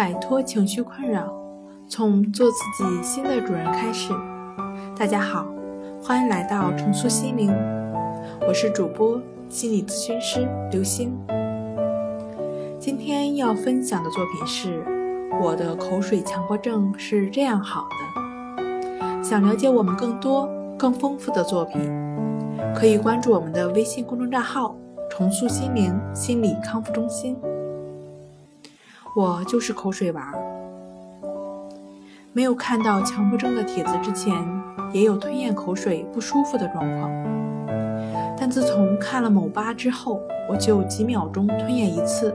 摆脱情绪困扰，从做自己新的主人开始。大家好，欢迎来到重塑心灵，我是主播心理咨询师刘星。今天要分享的作品是我的口水强迫症是这样好的。想了解我们更多更丰富的作品，可以关注我们的微信公众账号重塑心灵心理康复中心。我就是口水娃。没有看到强迫症的帖子之前，也有吞咽口水不舒服的状况，但自从看了某吧之后，我就几秒钟吞咽一次，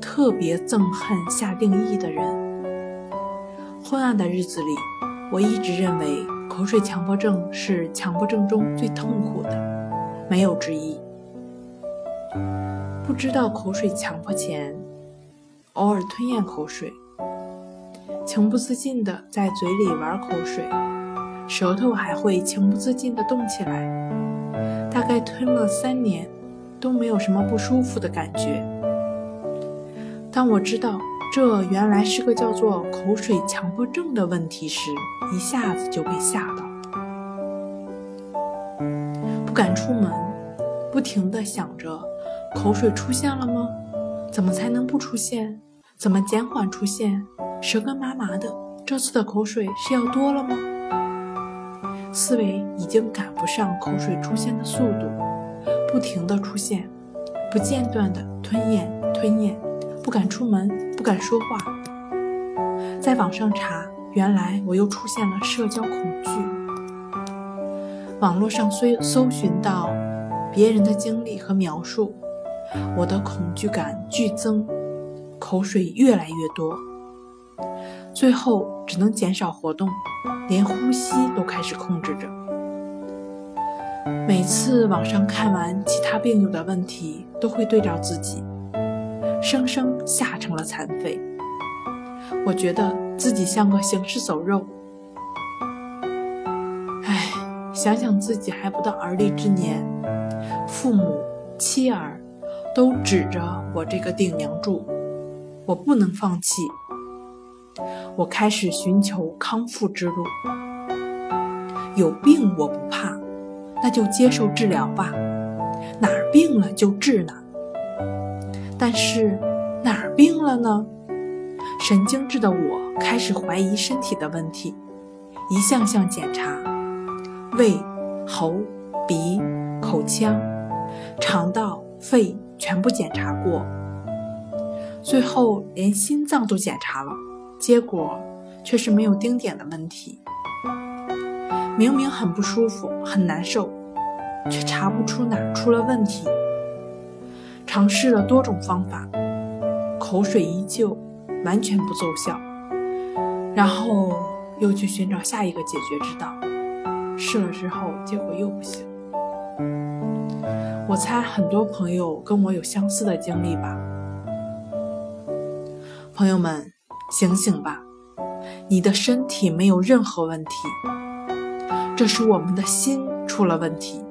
特别憎恨下定义的人。昏暗的日子里，我一直认为口水强迫症是强迫症中最痛苦的，没有之一。不知道口水强迫前，偶尔吞咽口水，情不自禁地在嘴里玩口水，舌头还会情不自禁地动起来，大概吞了3年都没有什么不舒服的感觉。当我知道这原来是个叫做口水强迫症的问题时，一下子就被吓到，不敢出门，不停地想着口水出现了吗？怎么才能不出现？怎么减缓出现？舌根麻麻的，这次的口水是要多了吗？思维已经赶不上口水出现的速度，不停地出现，不间断地吞咽，不敢出门，不敢说话。在网上查，原来我又出现了社交恐惧。网络上搜寻到别人的经历和描述，我的恐惧感剧增，口水越来越多，最后只能减少活动，连呼吸都开始控制着。每次网上看完其他病友的问题，都会对照自己，生生吓成了残废。我觉得自己像个行尸走肉。唉，想想自己还不到而立之年，父母妻儿都指着我这个顶梁柱，我不能放弃。我开始寻求康复之路。有病我不怕，那就接受治疗吧，哪儿病了就治哪儿。但是哪儿病了呢？神经质的我开始怀疑身体的问题，一项项检查，胃、喉、鼻、口腔、肠道、肺全部检查过，最后连心脏都检查了，结果却是没有丁点的问题。明明很不舒服很难受，却查不出哪出了问题。尝试了多种方法，口水依旧完全不奏效，然后又去寻找下一个解决之道。试了之后结果又不行。我猜很多朋友跟我有相似的经历吧。朋友们，醒醒吧，你的身体没有任何问题，这是我们的心出了问题。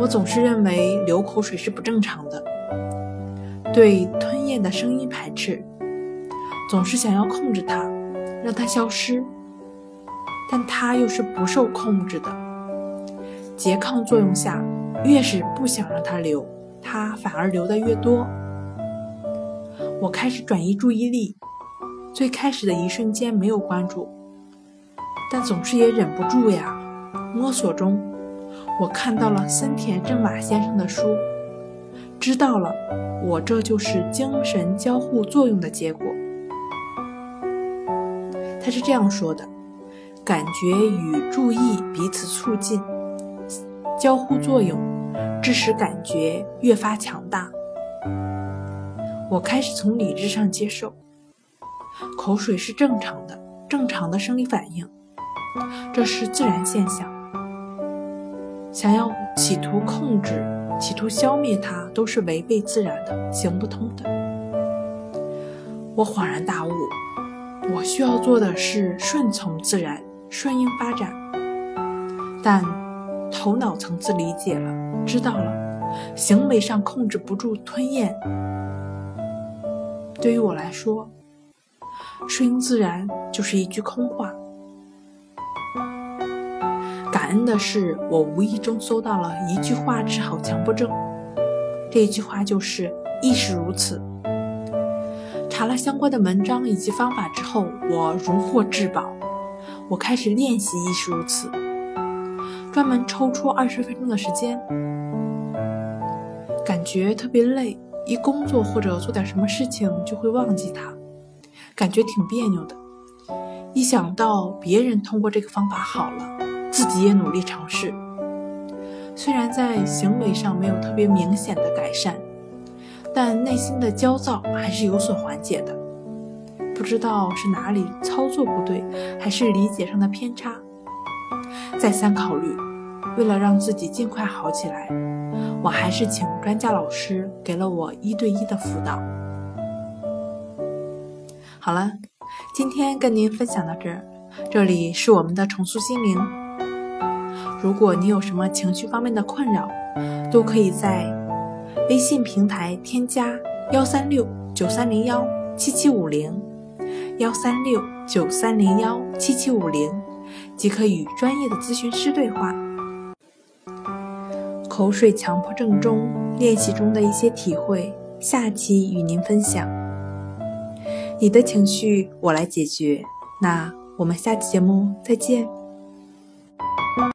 我总是认为流口水是不正常的，对吞咽的声音排斥，总是想要控制它，让它消失，但它又是不受控制的。拮抗作用下，越是不想让它流，它反而流得越多。我开始转移注意力，最开始的一瞬间没有关注，但总是也忍不住呀。摸索中，我看到了森田正马先生的书，知道了我这就是精神交互作用的结果。他是这样说的：感觉与注意彼此促进，交互作用致使感觉越发强大。我开始从理智上接受口水是正常的生理反应，这是自然现象，想要企图控制企图消灭它都是违背自然的，行不通的。我恍然大悟，我需要做的是顺从自然，顺应发展。但头脑层次理解了，知道了，行为上控制不住吞咽，对于我来说，顺应自然就是一句空话。感恩的是，我无意中搜到了一句话治好强迫症，这一句话就是亦是如此。查了相关的文章以及方法之后，我如获至宝。我开始练习亦是如此，专门抽出20分钟的时间，感觉特别累，一工作或者做点什么事情就会忘记它，感觉挺别扭的。一想到别人通过这个方法好了，自己也努力尝试，虽然在行为上没有特别明显的改善，但内心的焦躁还是有所缓解的。不知道是哪里操作不对，还是理解上的偏差。再三考虑，为了让自己尽快好起来，我还是请专家老师给了我1对1的辅导。好了，今天跟您分享到这儿，这里是我们的重塑心灵。如果你有什么情绪方面的困扰，都可以在微信平台添加13693017750。13693017750，即可与专业的咨询师对话。口水强迫症中练习中的一些体会，下期与您分享。你的情绪我来解决，那我们下期节目再见。